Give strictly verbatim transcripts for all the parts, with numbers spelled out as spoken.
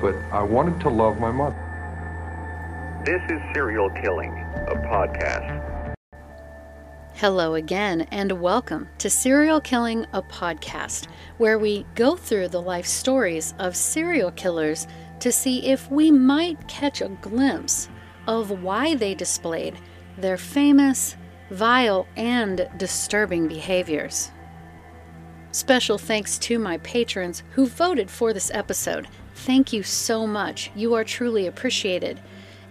but I wanted to love my mother. This is Serial Killing, a podcast. Hello again, and welcome to Serial Killing, a podcast, where we go through the life stories of serial killers to see if we might catch a glimpse of why they displayed their famous, vile, and disturbing behaviors. Special thanks to my patrons who voted for this episode. Thank you so much. You are truly appreciated.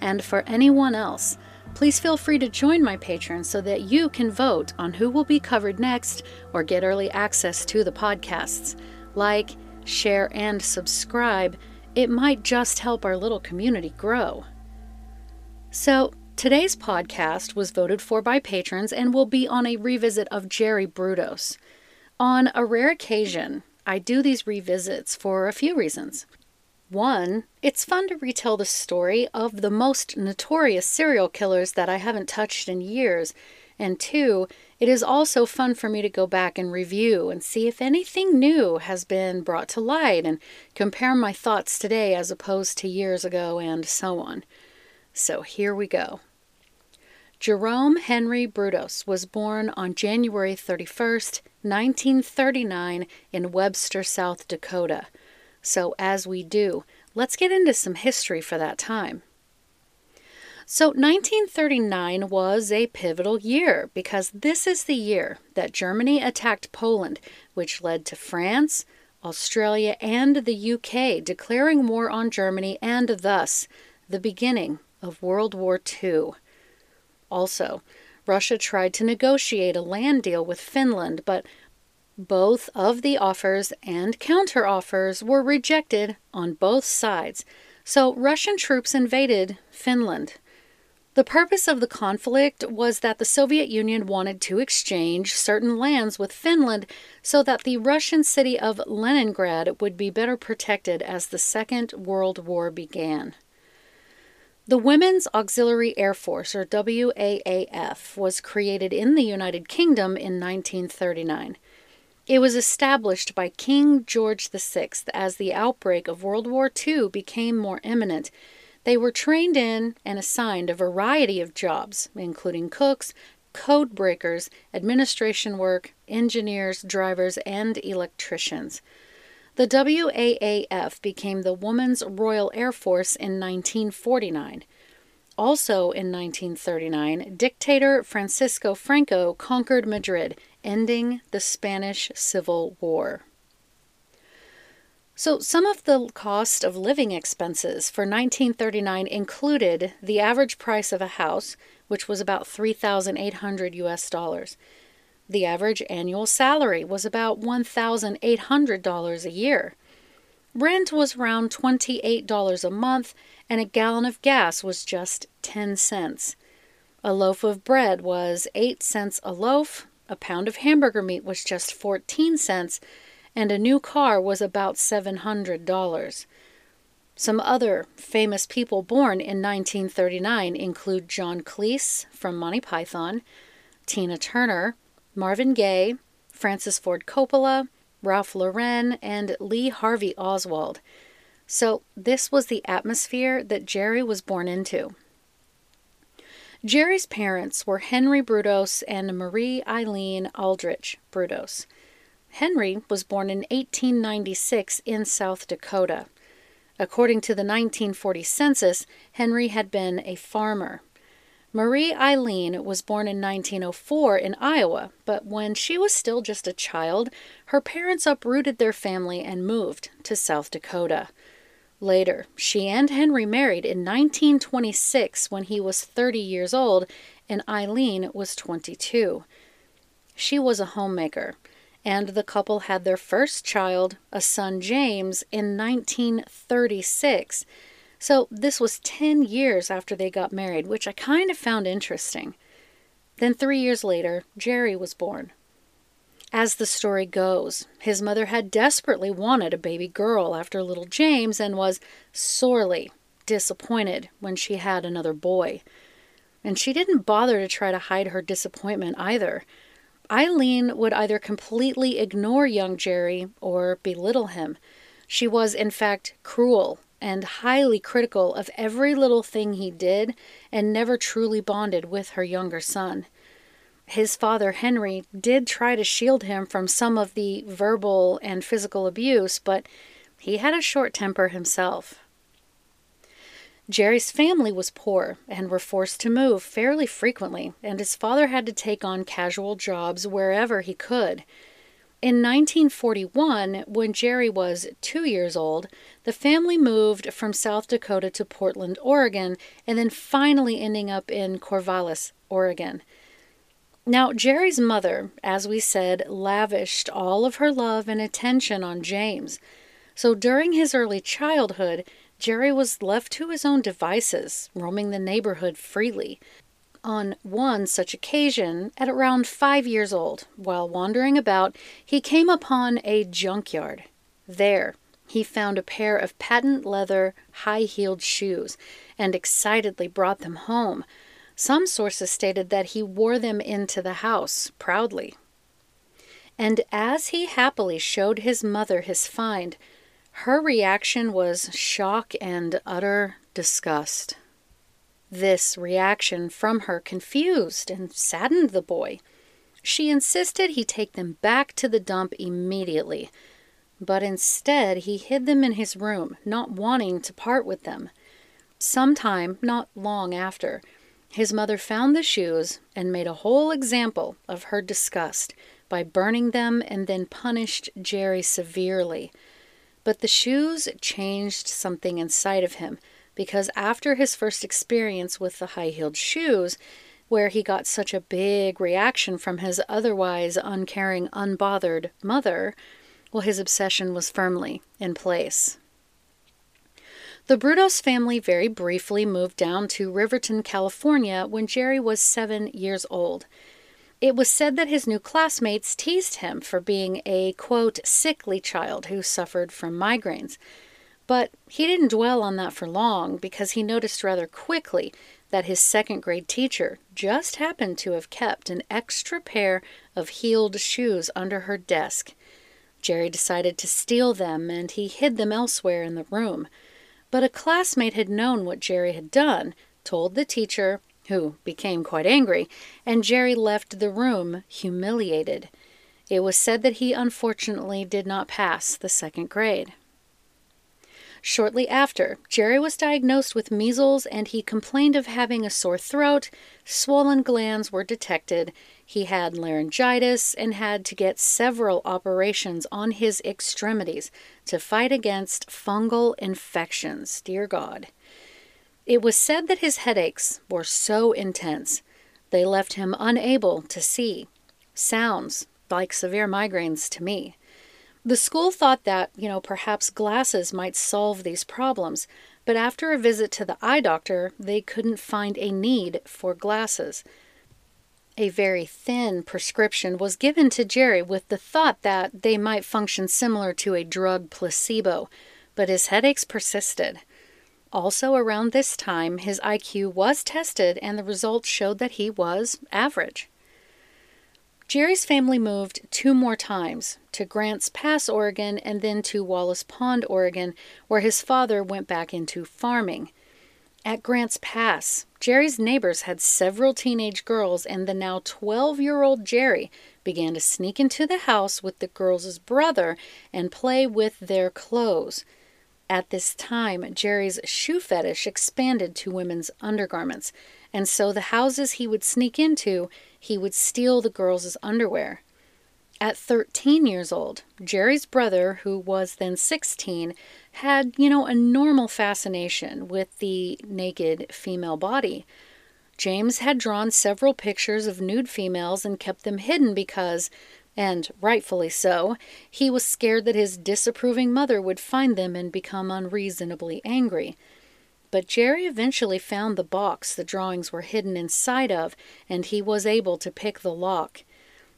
And for anyone else, please feel free to join my patrons so that you can vote on who will be covered next or get early access to the podcasts. Like, share, and subscribe. It might just help our little community grow. So, today's podcast was voted for by patrons and will be on a revisit of Jerry Brudos. On a rare occasion, I do these revisits for a few reasons. One, it's fun to retell the story of the most notorious serial killers that I haven't touched in years. And two, it is also fun for me to go back and review and see if anything new has been brought to light and compare my thoughts today as opposed to years ago and so on. So here we go. Jerome Henry Brudos was born on January thirty-first, nineteen thirty-nine in Webster, South Dakota. So as we do, let's get into some history for that time. So nineteen thirty-nine was a pivotal year because this is the year that Germany attacked Poland, which led to France, Australia, and the U K declaring war on Germany and thus the beginning of World War Two. Also, Russia tried to negotiate a land deal with Finland, but both of the offers and counteroffers were rejected on both sides, so Russian troops invaded Finland. The purpose of the conflict was that the Soviet Union wanted to exchange certain lands with Finland so that the Russian city of Leningrad would be better protected as the Second World War began. The Women's Auxiliary Air Force, or W A A F, was created in the United Kingdom in nineteen thirty-nine. It was established by King George the Sixth as the outbreak of World War Two became more imminent. They were trained in and assigned a variety of jobs, including cooks, code breakers, administration work, engineers, drivers, and electricians. The W A A F became the Women's Royal Air Force in nineteen forty-nine. Also in nineteen thirty-nine, dictator Francisco Franco conquered Madrid, ending the Spanish Civil War. So some of the cost of living expenses for nineteen thirty-nine included the average price of a house, which was about three thousand eight hundred U S dollars. The average annual salary was about one thousand eight hundred dollars a year. Rent was around twenty-eight dollars a month, and a gallon of gas was just ten cents. A loaf of bread was eight cents a loaf, a pound of hamburger meat was just fourteen cents, and a new car was about seven hundred dollars. Some other famous people born in nineteen thirty-nine include John Cleese from Monty Python, Tina Turner, Marvin Gaye, Francis Ford Coppola, Ralph Lauren, and Lee Harvey Oswald. So this was the atmosphere that Jerry was born into. Jerry's parents were Henry Brudos and Marie Eileen Aldrich Brudos. Henry was born in eighteen ninety-six in South Dakota. According to the nineteen forty census, Henry had been a farmer. Marie Eileen was born in nineteen oh four in Iowa, but when she was still just a child, her parents uprooted their family and moved to South Dakota. Later, she and Henry married in nineteen twenty-six when he was thirty years old and Eileen was twenty-two. She was a homemaker, and the couple had their first child, a son James, in nineteen thirty-six. So this was ten years after they got married, which I kind of found interesting. Then three years later, Jerry was born. As the story goes, his mother had desperately wanted a baby girl after little James and was sorely disappointed when she had another boy. And she didn't bother to try to hide her disappointment either. Eileen would either completely ignore young Jerry or belittle him. She was, in fact, cruel and highly critical of every little thing he did and never truly bonded with her younger son. His father, Henry, did try to shield him from some of the verbal and physical abuse, but he had a short temper himself. Jerry's family was poor and were forced to move fairly frequently, and his father had to take on casual jobs wherever he could. In nineteen forty-one, when Jerry was two years old, the family moved from South Dakota to Portland, Oregon, and then finally ending up in Corvallis, Oregon. Now, Jerry's mother, as we said, lavished all of her love and attention on James. So during his early childhood, Jerry was left to his own devices, roaming the neighborhood freely. On one such occasion, at around five years old, while wandering about, he came upon a junkyard. There, he found a pair of patent leather, high-heeled shoes and excitedly brought them home. Some sources stated that he wore them into the house, proudly. And as he happily showed his mother his find, her reaction was shock and utter disgust. This reaction from her confused and saddened the boy. She insisted he take them back to the dump immediately, but instead he hid them in his room, not wanting to part with them. Sometime not long after, his mother found the shoes and made a whole example of her disgust by burning them and then punished Jerry severely. But the shoes changed something inside of him, because after his first experience with the high-heeled shoes, where he got such a big reaction from his otherwise uncaring, unbothered mother, well, his obsession was firmly in place. The Brudos family very briefly moved down to Riverton, California, when Jerry was seven years old. It was said that his new classmates teased him for being a, quote, sickly child who suffered from migraines. But he didn't dwell on that for long, because he noticed rather quickly that his second grade teacher just happened to have kept an extra pair of heeled shoes under her desk. Jerry decided to steal them, and he hid them elsewhere in the room. But a classmate had known what Jerry had done, told the teacher, who became quite angry, and Jerry left the room humiliated. It was said that he unfortunately did not pass the second grade. Shortly after, Jerry was diagnosed with measles, and he complained of having a sore throat. Swollen glands were detected. He had laryngitis and had to get several operations on his extremities to fight against fungal infections. Dear God. It was said that his headaches were so intense, they left him unable to see. Sounds like severe migraines to me. The school thought that, you know, perhaps glasses might solve these problems, but after a visit to the eye doctor, they couldn't find a need for glasses. A very thin prescription was given to Jerry with the thought that they might function similar to a drug placebo, but his headaches persisted. Also around this time, his I Q was tested, and the results showed that he was average. Jerry's family moved two more times, to Grants Pass, Oregon, and then to Wallace Pond, Oregon, where his father went back into farming. At Grants Pass, Jerry's neighbors had several teenage girls, and the now twelve-year-old Jerry began to sneak into the house with the girls' brother and play with their clothes. At this time, Jerry's shoe fetish expanded to women's undergarments, and so the houses he would sneak into, he would steal the girls' underwear. At thirteen years old, Jerry's brother, who was then sixteen, had, you know, a normal fascination with the naked female body. James had drawn several pictures of nude females and kept them hidden because, and rightfully so, he was scared that his disapproving mother would find them and become unreasonably angry. but Jerry eventually found the box the drawings were hidden inside of, and he was able to pick the lock.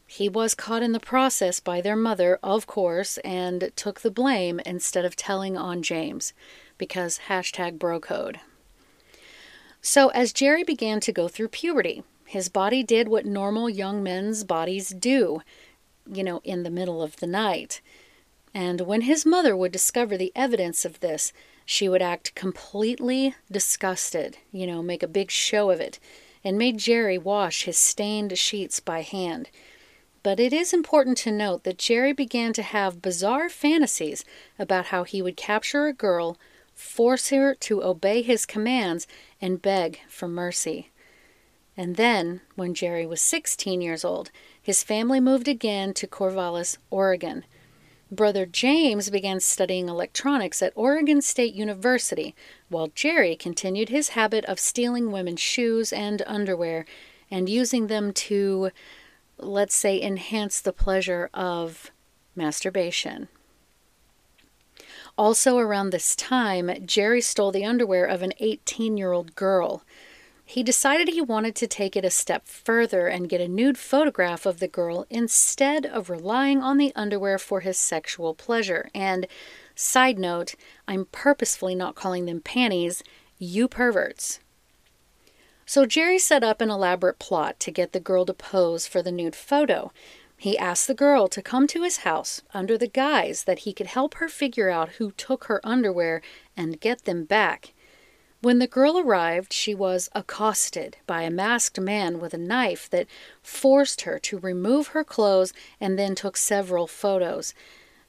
He was caught in the process by their mother, of course, and took the blame instead of telling on James, because hashtag bro code. So as Jerry began to go through puberty, his body did what normal young men's bodies do, you know, in the middle of the night. And when his mother would discover the evidence of this, she would act completely disgusted, you know, make a big show of it, and made Jerry wash his stained sheets by hand. But it is important to note that Jerry began to have bizarre fantasies about how he would capture a girl, force her to obey his commands, and beg for mercy. And then, when Jerry was sixteen years old, his family moved again to Corvallis, Oregon. Brother James began studying electronics at Oregon State University, while Jerry continued his habit of stealing women's shoes and underwear and using them to, let's say, enhance the pleasure of masturbation. Also around this time, Jerry stole the underwear of an eighteen-year-old girl. He decided he wanted to take it a step further and get a nude photograph of the girl instead of relying on the underwear for his sexual pleasure. And, side note, I'm purposefully not calling them panties, you perverts. So Jerry set up an elaborate plot to get the girl to pose for the nude photo. He asked the girl to come to his house under the guise that he could help her figure out who took her underwear and get them back. When the girl arrived, she was accosted by a masked man with a knife that forced her to remove her clothes and then took several photos.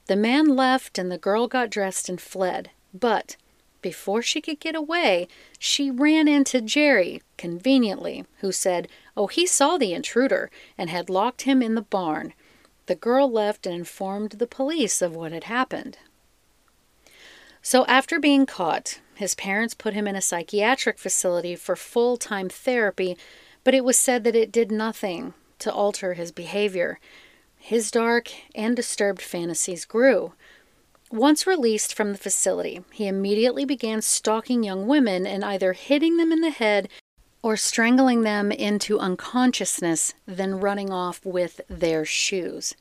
The man left and the girl got dressed and fled. But before she could get away, she ran into Jerry, conveniently, who said, oh, he saw the intruder and had locked him in the barn. The girl left and informed the police of what had happened. So after being caught, his parents put him in a psychiatric facility for full-time therapy, but it was said that it did nothing to alter his behavior. His dark and disturbed fantasies grew. Once released from the facility, he immediately began stalking young women and either hitting them in the head or strangling them into unconsciousness, then running off with their shoes.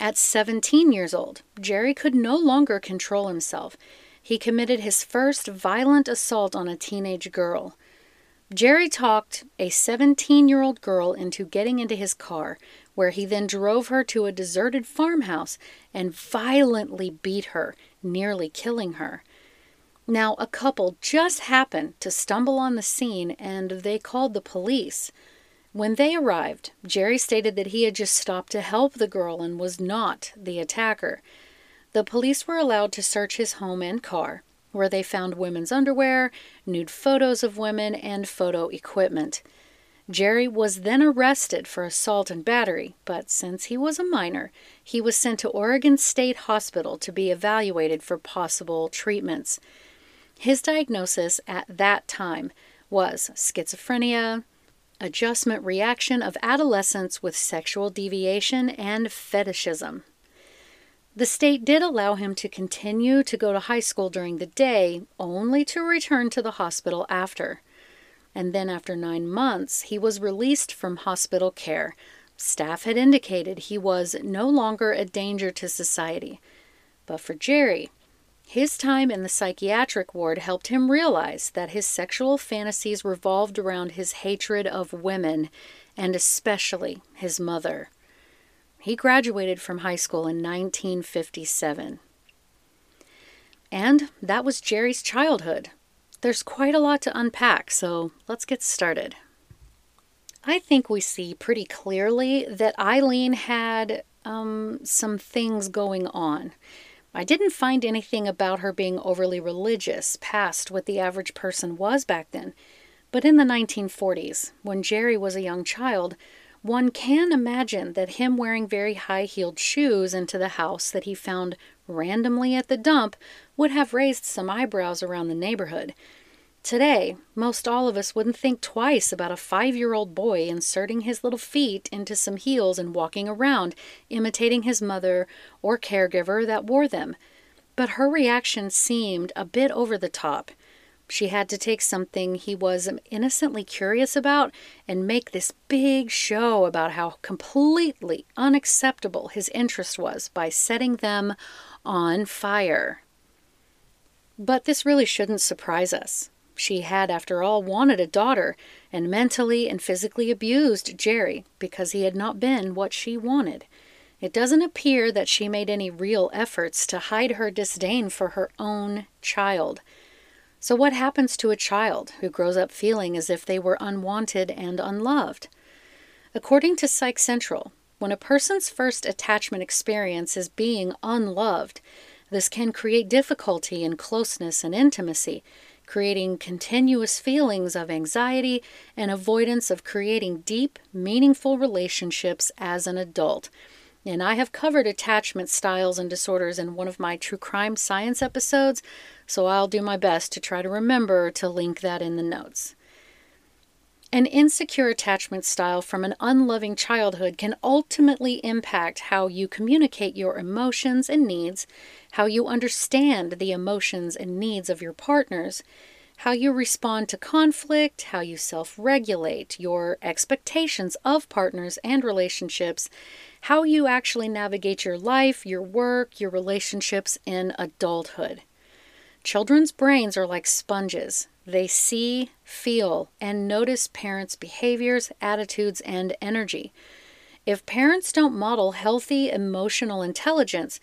At seventeen years old, Jerry could no longer control himself. He committed his first violent assault on a teenage girl. Jerry talked a seventeen-year-old girl into getting into his car, where he then drove her to a deserted farmhouse and violently beat her, nearly killing her. Now, a couple just happened to stumble on the scene, and they called the police. When they arrived, Jerry stated that he had just stopped to help the girl and was not the attacker. The police were allowed to search his home and car, where they found women's underwear, nude photos of women, and photo equipment. Jerry was then arrested for assault and battery, but since he was a minor, he was sent to Oregon State Hospital to be evaluated for possible treatments. His diagnosis at that time was schizophrenia, adjustment reaction of adolescence with sexual deviation, and fetishism. The state did allow him to continue to go to high school during the day, only to return to the hospital after. And then after nine months, he was released from hospital care. Staff had indicated he was no longer a danger to society. But for Jerry, his time in the psychiatric ward helped him realize that his sexual fantasies revolved around his hatred of women, and especially his mother. He graduated from high school in nineteen fifty-seven. And that was Jerry's childhood. There's quite a lot to unpack, so let's get started. I think we see pretty clearly that Eileen had um, some things going on. I didn't find anything about her being overly religious past what the average person was back then. But in the nineteen forties, when Jerry was a young child, one can imagine that him wearing very high-heeled shoes into the house that he found randomly at the dump would have raised some eyebrows around the neighborhood. Today, most all of us wouldn't think twice about a five-year-old boy inserting his little feet into some heels and walking around, imitating his mother or caregiver that wore them. But her reaction seemed a bit over the top. She had to take something he was innocently curious about and make this big show about how completely unacceptable his interest was by setting them on fire. But this really shouldn't surprise us. She had, after all, wanted a daughter and mentally and physically abused Jerry because he had not been what she wanted. It doesn't appear that she made any real efforts to hide her disdain for her own child. So what happens to a child who grows up feeling as if they were unwanted and unloved? According to Psych Central, when a person's first attachment experience is being unloved, this can create difficulty in closeness and intimacy, creating continuous feelings of anxiety and avoidance of creating deep, meaningful relationships as an adult. And I have covered attachment styles and disorders in one of my True Crime Science episodes, so I'll do my best to try to remember to link that in the notes. An insecure attachment style from an unloving childhood can ultimately impact how you communicate your emotions and needs, how you understand the emotions and needs of your partners, how you respond to conflict, how you self-regulate, your expectations of partners and relationships, how you actually navigate your life, your work, your relationships in adulthood. Children's brains are like sponges. They see, feel, and notice parents' behaviors, attitudes, and energy. If parents don't model healthy emotional intelligence,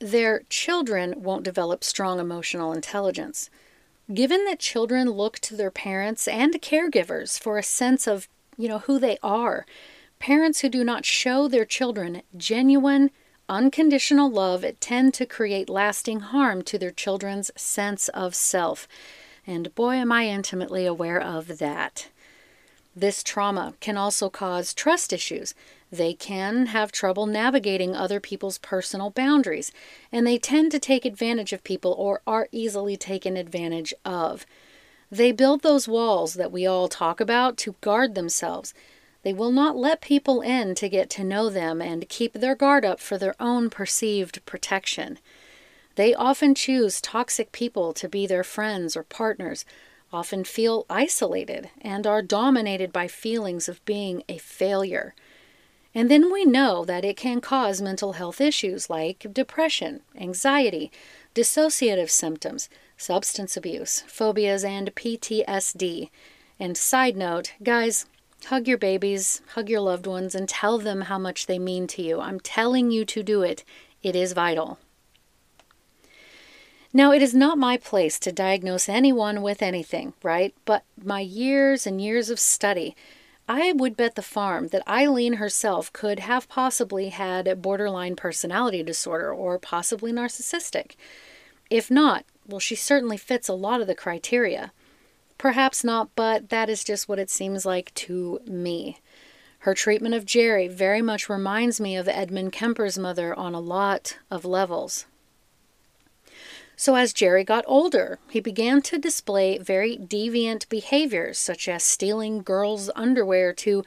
their children won't develop strong emotional intelligence. Given that children look to their parents and caregivers for a sense of, you know, who they are, parents who do not show their children genuine, unconditional love tend to create lasting harm to their children's sense of self. And boy, am I intimately aware of that. This trauma can also cause trust issues. They can have trouble navigating other people's personal boundaries, and they tend to take advantage of people or are easily taken advantage of. They build those walls that we all talk about to guard themselves. They will not let people in to get to know them and keep their guard up for their own perceived protection. They often choose toxic people to be their friends or partners, often feel isolated, and are dominated by feelings of being a failure. And then we know that it can cause mental health issues like depression, anxiety, dissociative symptoms, substance abuse, phobias, and P T S D. And side note, guys, hug your babies, hug your loved ones, and tell them how much they mean to you. I'm telling you to do it. It is vital. Now, it is not my place to diagnose anyone with anything, right? But my years and years of study, I would bet the farm that Eileen herself could have possibly had borderline personality disorder or possibly narcissistic. If not, well, she certainly fits a lot of the criteria. Perhaps not, but that is just what it seems like to me. Her treatment of Jerry very much reminds me of Edmund Kemper's mother on a lot of levels. So as Jerry got older, he began to display very deviant behaviors, such as stealing girls' underwear to,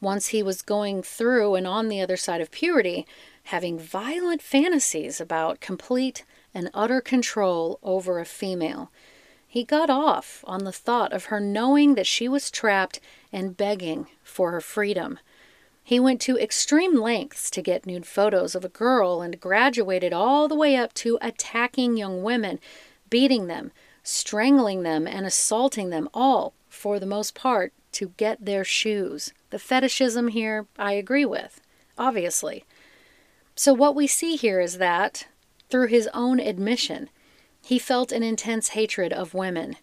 once he was going through and on the other side of puberty, having violent fantasies about complete and utter control over a female. He got off on the thought of her knowing that she was trapped and begging for her freedom. He went to extreme lengths to get nude photos of a girl and graduated all the way up to attacking young women, beating them, strangling them, and assaulting them, all, for the most part, to get their shoes. The fetishism here I agree with, obviously. So what we see here is that, through his own admission, he felt an intense hatred of women.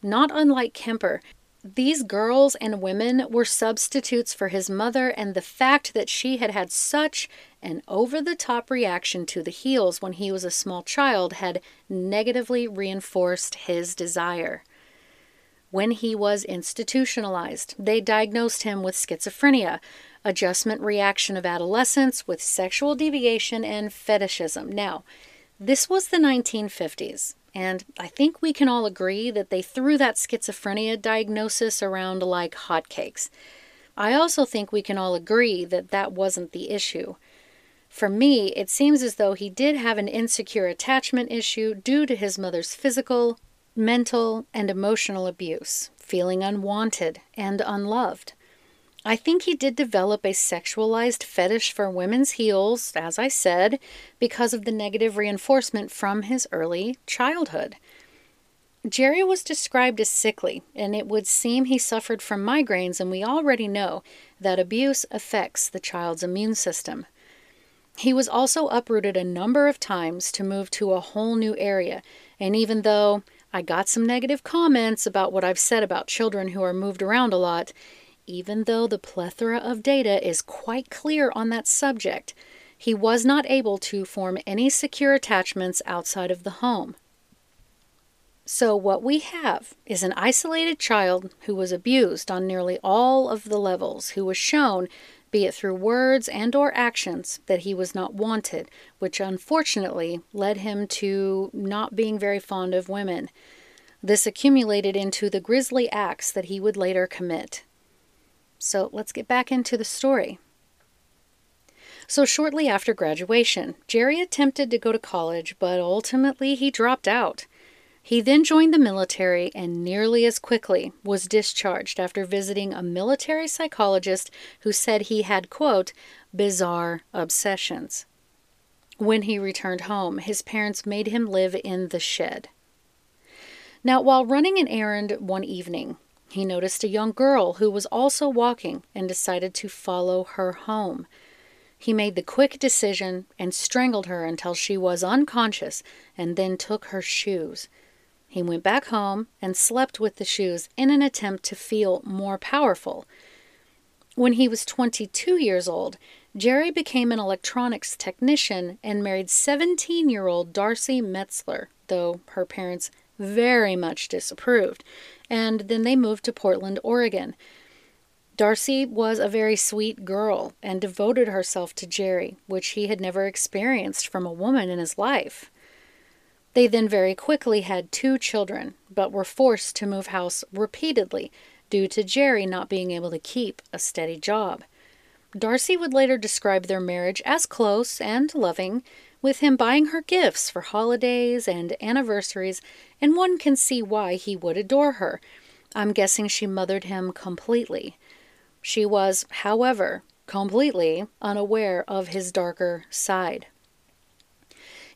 Not unlike Kemper, these girls and women were substitutes for his mother, and the fact that she had had such an over-the-top reaction to the heels when he was a small child had negatively reinforced his desire. When he was institutionalized, they diagnosed him with schizophrenia, adjustment reaction of adolescence with sexual deviation and fetishism. Now, this was the nineteen fifties, and I think we can all agree that they threw that schizophrenia diagnosis around like hotcakes. I also think we can all agree that that wasn't the issue. For me, it seems as though he did have an insecure attachment issue due to his mother's physical, mental and emotional abuse, feeling unwanted and unloved. I think he did develop a sexualized fetish for women's heels, as I said, because of the negative reinforcement from his early childhood. Jerry was described as sickly, and it would seem he suffered from migraines, and we already know that abuse affects the child's immune system. He was also uprooted a number of times to move to a whole new area, and even though I got some negative comments about what I've said about children who are moved around a lot, even though the plethora of data is quite clear on that subject, he was not able to form any secure attachments outside of the home. So what we have is an isolated child who was abused on nearly all of the levels, who was shown, be it through words and or actions, that he was not wanted, which unfortunately led him to not being very fond of women. This accumulated into the grisly acts that he would later commit. So let's get back into the story. So shortly after graduation, Jerry attempted to go to college, but ultimately he dropped out. He then joined the military and nearly as quickly was discharged after visiting a military psychologist who said he had, quote, bizarre obsessions. When he returned home, his parents made him live in the shed. Now, while running an errand one evening, he noticed a young girl who was also walking and decided to follow her home. He made the quick decision and strangled her until she was unconscious and then took her shoes. He went back home and slept with the shoes in an attempt to feel more powerful. When he was twenty-two years old, Jerry became an electronics technician and married seventeen-year-old Darcy Metzler, though her parents very much disapproved, and then they moved to Portland, Oregon. Darcy was a very sweet girl and devoted herself to Jerry, which he had never experienced from a woman in his life. They then very quickly had two children, but were forced to move house repeatedly due to Jerry not being able to keep a steady job. Darcy would later describe their marriage as close and loving, with him buying her gifts for holidays and anniversaries, and one can see why he would adore her. I'm guessing she mothered him completely. She was, however, completely unaware of his darker side.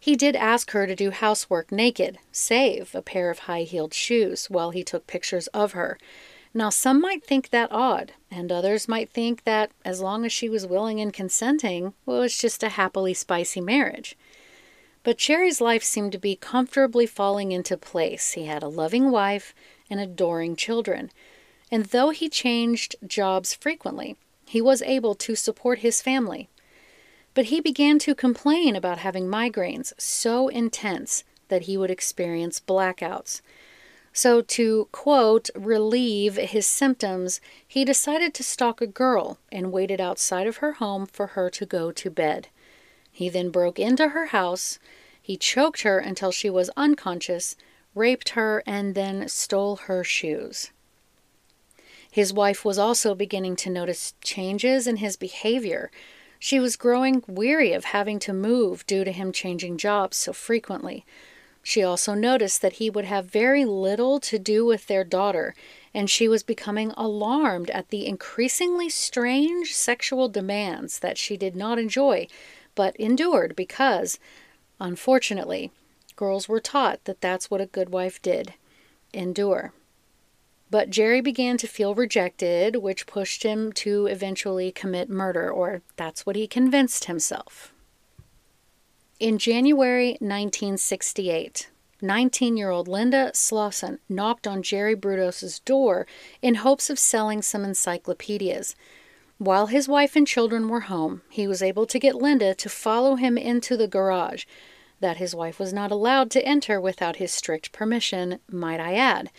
He did ask her to do housework naked, save a pair of high-heeled shoes, while he took pictures of her. Now, some might think that odd, and others might think that, as long as she was willing and consenting, well, it was just a happily spicy marriage. But Jerry's life seemed to be comfortably falling into place. He had a loving wife and adoring children. And though he changed jobs frequently, he was able to support his family. But he began to complain about having migraines so intense that he would experience blackouts. So to, quote, relieve his symptoms, he decided to stalk a girl and waited outside of her home for her to go to bed. He then broke into her house. He choked her until she was unconscious, raped her, and then stole her shoes. His wife was also beginning to notice changes in his behavior. She was growing weary of having to move due to him changing jobs so frequently. She also noticed that he would have very little to do with their daughter, and she was becoming alarmed at the increasingly strange sexual demands that she did not enjoy, but endured because, unfortunately, girls were taught that that's what a good wife did, endure. But Jerry began to feel rejected, which pushed him to eventually commit murder, or that's what he convinced himself. In January nineteen sixty-eight, nineteen-year-old Linda Slawson knocked on Jerry Brudos' door in hopes of selling some encyclopedias. While his wife and children were home, he was able to get Linda to follow him into the garage, that his wife was not allowed to enter without his strict permission, might I add.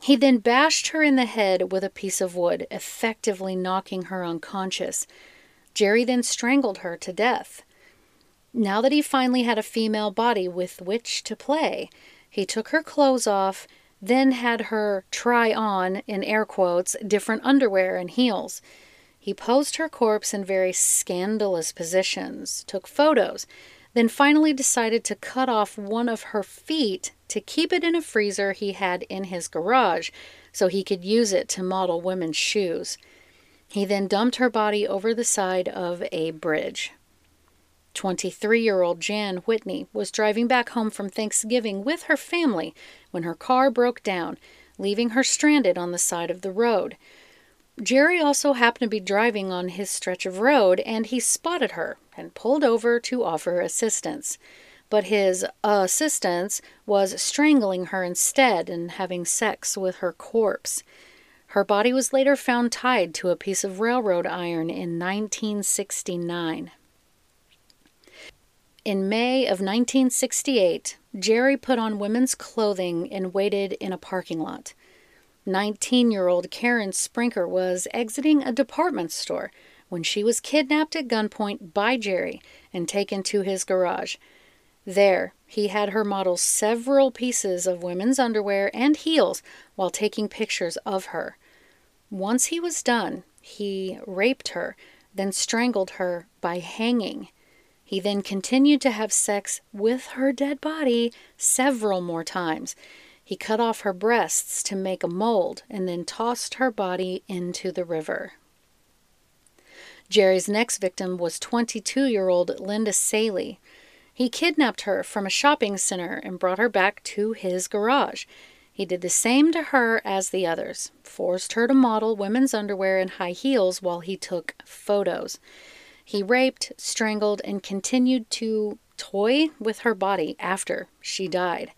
He then bashed her in the head with a piece of wood, effectively knocking her unconscious. Jerry then strangled her to death. Now that he finally had a female body with which to play, he took her clothes off, then had her try on, in air quotes, different underwear and heels. He posed her corpse in very scandalous positions, took photos, then finally decided to cut off one of her feet to keep it in a freezer he had in his garage so he could use it to model women's shoes. He then dumped her body over the side of a bridge. twenty-three-year-old Jan Whitney was driving back home from Thanksgiving with her family when her car broke down, leaving her stranded on the side of the road. Jerry also happened to be driving on his stretch of road, and he spotted her and pulled over to offer assistance. But his assistance was strangling her instead and having sex with her corpse. Her body was later found tied to a piece of railroad iron in nineteen sixty-nine. In May of nineteen sixty-eight, Jerry put on women's clothing and waited in a parking lot. nineteen-year-old Karen Sprinker was exiting a department store when she was kidnapped at gunpoint by Jerry and taken to his garage. There, he had her model several pieces of women's underwear and heels while taking pictures of her. Once he was done, he raped her, then strangled her by hanging. He then continued to have sex with her dead body several more times. He cut off her breasts to make a mold and then tossed her body into the river. Jerry's next victim was twenty-two-year-old Linda Saley. He kidnapped her from a shopping center and brought her back to his garage. He did the same to her as the others, forced her to model women's underwear and high heels while he took photos. He raped, strangled, and continued to toy with her body after she died.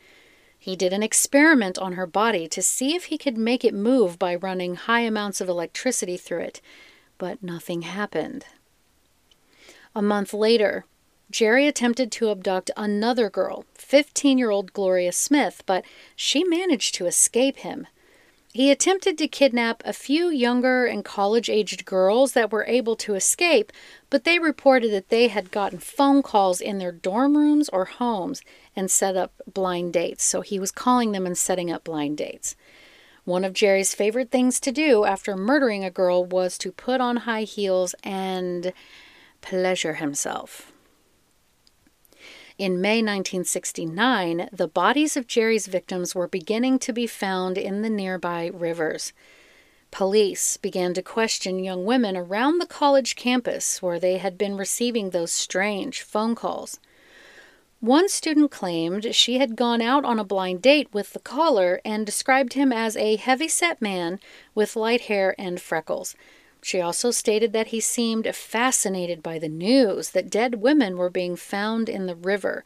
He did an experiment on her body to see if he could make it move by running high amounts of electricity through it, but nothing happened. A month later, Jerry attempted to abduct another girl, fifteen-year-old Gloria Smith, but she managed to escape him. He attempted to kidnap a few younger and college-aged girls that were able to escape, but they reported that they had gotten phone calls in their dorm rooms or homes and set up blind dates, so he was calling them and setting up blind dates. One of Jerry's favorite things to do after murdering a girl was to put on high heels and pleasure himself. In May nineteen sixty-nine, the bodies of Jerry's victims were beginning to be found in the nearby rivers. Police began to question young women around the college campus where they had been receiving those strange phone calls. One student claimed she had gone out on a blind date with the caller and described him as a heavy-set man with light hair and freckles. She also stated that he seemed fascinated by the news that dead women were being found in the river.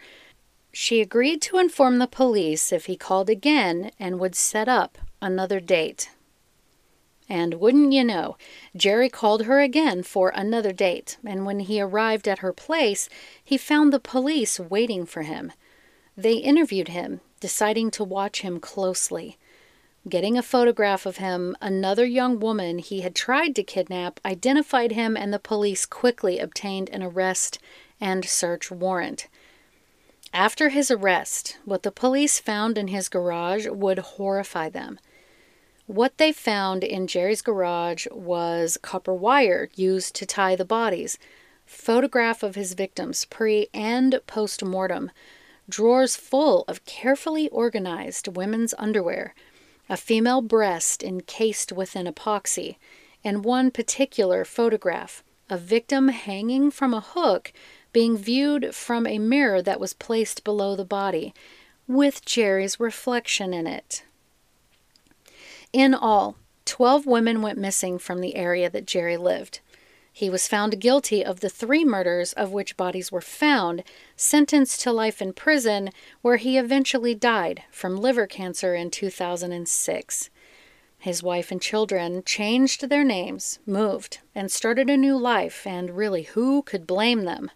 She agreed to inform the police if he called again and would set up another date. And wouldn't you know, Jerry called her again for another date, and when he arrived at her place, he found the police waiting for him. They interviewed him, deciding to watch him closely. Getting a photograph of him, another young woman he had tried to kidnap identified him, and the police quickly obtained an arrest and search warrant. After his arrest, what the police found in his garage would horrify them. What they found in Jerry's garage was copper wire used to tie the bodies, photograph of his victims pre and post mortem, drawers full of carefully organized women's underwear, a female breast encased within epoxy, and one particular photograph, a victim hanging from a hook being viewed from a mirror that was placed below the body, with Jerry's reflection in it. In all, twelve women went missing from the area that Jerry lived. He was found guilty of the three murders of which bodies were found, sentenced to life in prison, where he eventually died from liver cancer in two thousand six. His wife and children changed their names, moved, and started a new life, and really, who could blame them?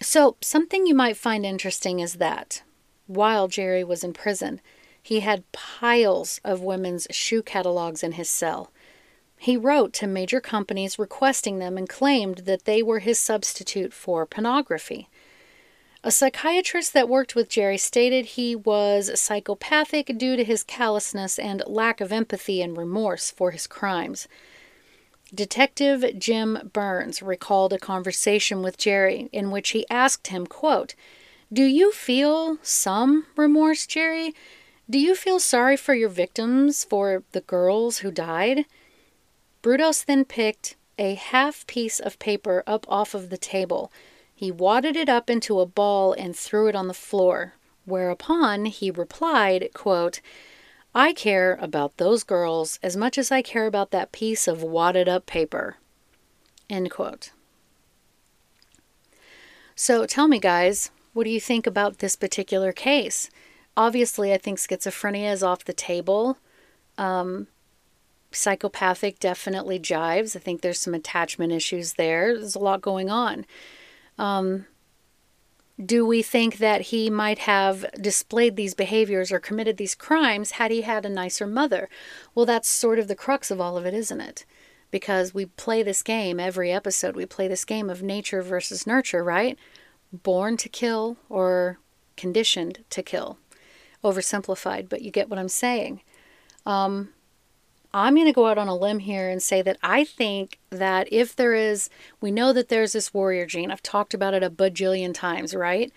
So, something you might find interesting is that, while Jerry was in prison, he had piles of women's shoe catalogs in his cell. He wrote to major companies requesting them and claimed that they were his substitute for pornography. A psychiatrist that worked with Jerry stated he was psychopathic due to his callousness and lack of empathy and remorse for his crimes. Detective Jim Burns recalled a conversation with Jerry in which he asked him, quote, "Do you feel some remorse, Jerry? Do you feel sorry for your victims, for the girls who died?" Brudos then picked a half piece of paper up off of the table. He wadded it up into a ball and threw it on the floor, whereupon he replied, quote, "I care about those girls as much as I care about that piece of wadded-up paper." End quote. So tell me, guys, what do you think about this particular case? Obviously, I think schizophrenia is off the table. Um, psychopathic definitely jives. I think there's some attachment issues there. There's a lot going on. Um, do we think that he might have displayed these behaviors or committed these crimes had he had a nicer mother? Well, that's sort of the crux of all of it, isn't it? Because we play this game every episode. We play this game of nature versus nurture, right? Born to kill or conditioned to kill. Oversimplified, but you get what I'm saying. Um, I'm going to go out on a limb here and say that I think that if there is, we know that there's this warrior gene. I've talked about it a bajillion times, right?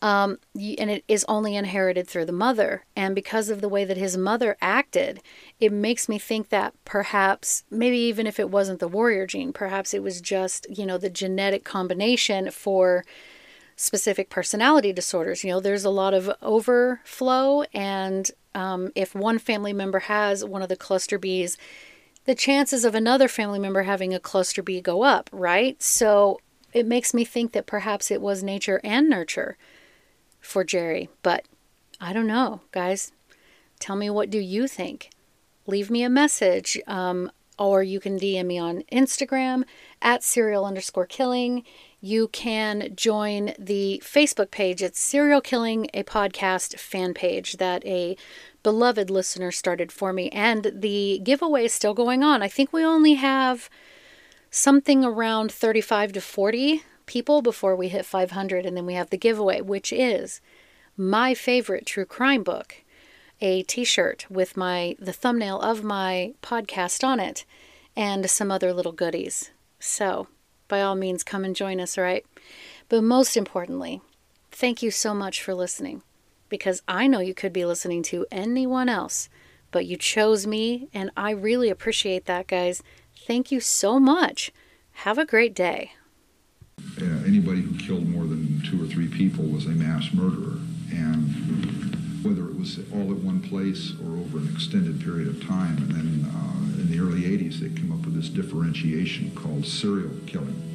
Um, and it is only inherited through the mother. And because of the way that his mother acted, it makes me think that perhaps, maybe even if it wasn't the warrior gene, perhaps it was just, you know, the genetic combination for specific personality disorders. You know, there's a lot of overflow, and um, if one family member has one of the cluster Bs, the chances of another family member having a cluster B go up, right? So it makes me think that perhaps it was nature and nurture for Jerry, but I don't know, guys. Tell me, what do you think? Leave me a message, um, or you can D M me on Instagram at serial underscore killing. You can join the Facebook page. It's Serial Killing, a Podcast fan page that a beloved listener started for me. And the giveaway is still going on. I think we only have something around thirty-five to forty people before we hit five hundred. And then we have the giveaway, which is my favorite true crime book, a t-shirt with my the thumbnail of my podcast on it, and some other little goodies. So by all means, come and join us, right? But most importantly, thank you so much for listening, because I know you could be listening to anyone else, but you chose me, and I really appreciate that, guys. Thank you so much. Have a great day. Uh, anybody who killed more than two or three people was a mass murderer, and whether it was all at one place or over an extended period of time, and then uh, in the early eighties, they came up with this differentiation called serial killing.